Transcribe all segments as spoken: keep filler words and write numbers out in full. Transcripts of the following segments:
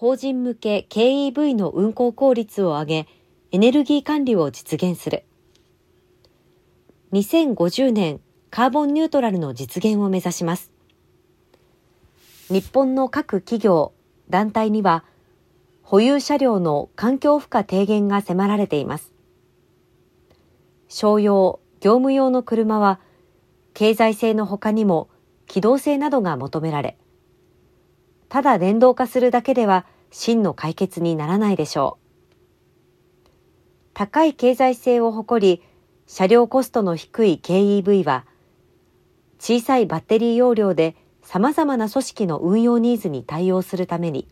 法人向け軽 イーブイ の運行効率を上げ、エネルギー管理を実現する。にせんごじゅうねん、カーボンニュートラルの実現を目指します。日本の各企業、団体には、保有車両の環境負荷低減が迫られています。商用、業務用の車は、経済性の他にも機動性などが求められ、ただ電動化するだけでは真の解決にならないでしょう。高い経済性を誇り、車両コストの低い軽 イーブイ は、小さいバッテリー容量で様々な組織の運用ニーズに対応するために、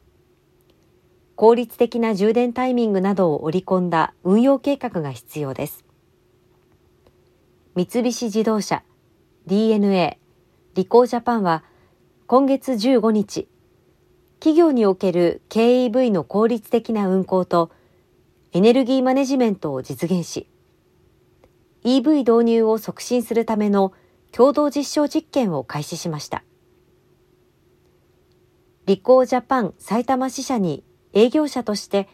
効率的な充電タイミングなどを織り込んだ運用計画が必要です。三菱自動車、ディーエヌエー、リコージャパンは、今月じゅうごにち、企業における軽 イーブイ の効率的な運行とエネルギーマネジメントを実現し、イーブイ 導入を促進するための共同実証実験を開始しました。リコージャパン埼玉支社に営業者として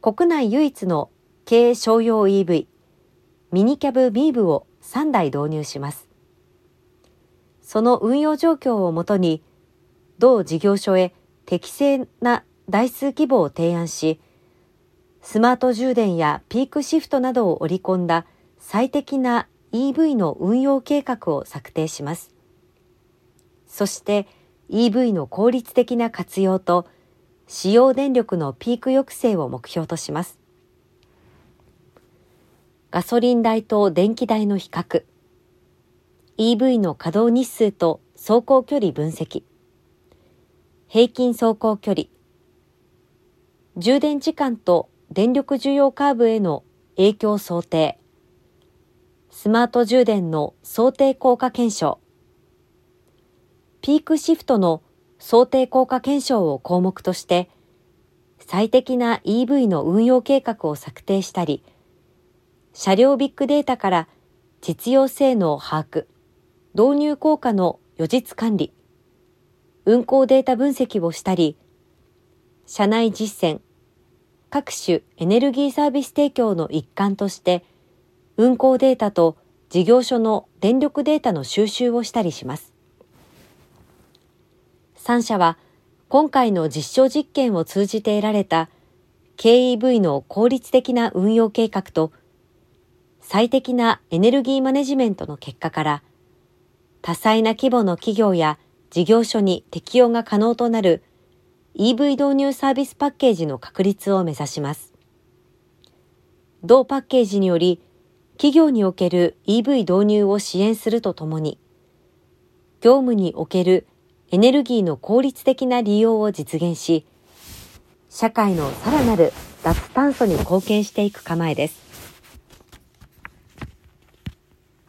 国内唯一の軽商用 イーブイ、ミニキャブミーブをさんだい導入します。その運用状況をもとに、同事業所へ適正な台数規模を提案し、スマート充電やピークシフトなどを織り込んだ最適な イーブイ の運用計画を策定します。そして イーブイ の効率的な活用と使用電力のピーク抑制を目標とします。ガソリン代と電気代の比較、イーブイ の稼働日数と走行距離分析、平均走行距離、充電時間と電力需要カーブへの影響想定、スマート充電の想定効果検証、ピークシフトの想定効果検証を項目として、最適な イーブイ の運用計画を策定したり、車両ビッグデータから実用性能把握、導入効果の予実管理、運行データ分析をしたり、社内実践、各種エネルギーサービス提供の一環として、運行データと事業所の電力データの収集をしたりします。さん社は、今回の実証実験を通じて得られた、ケーイーブイ の効率的な運用計画と、最適なエネルギーマネジメントの結果から、多彩な規模の企業や、事業所に適用が可能となる イーブイ 導入サービスパッケージの確立を目指します。同パッケージにより、企業における イーブイ 導入を支援するとともに、業務におけるエネルギーの効率的な利用を実現し、社会のさらなる脱炭素に貢献していく構えです。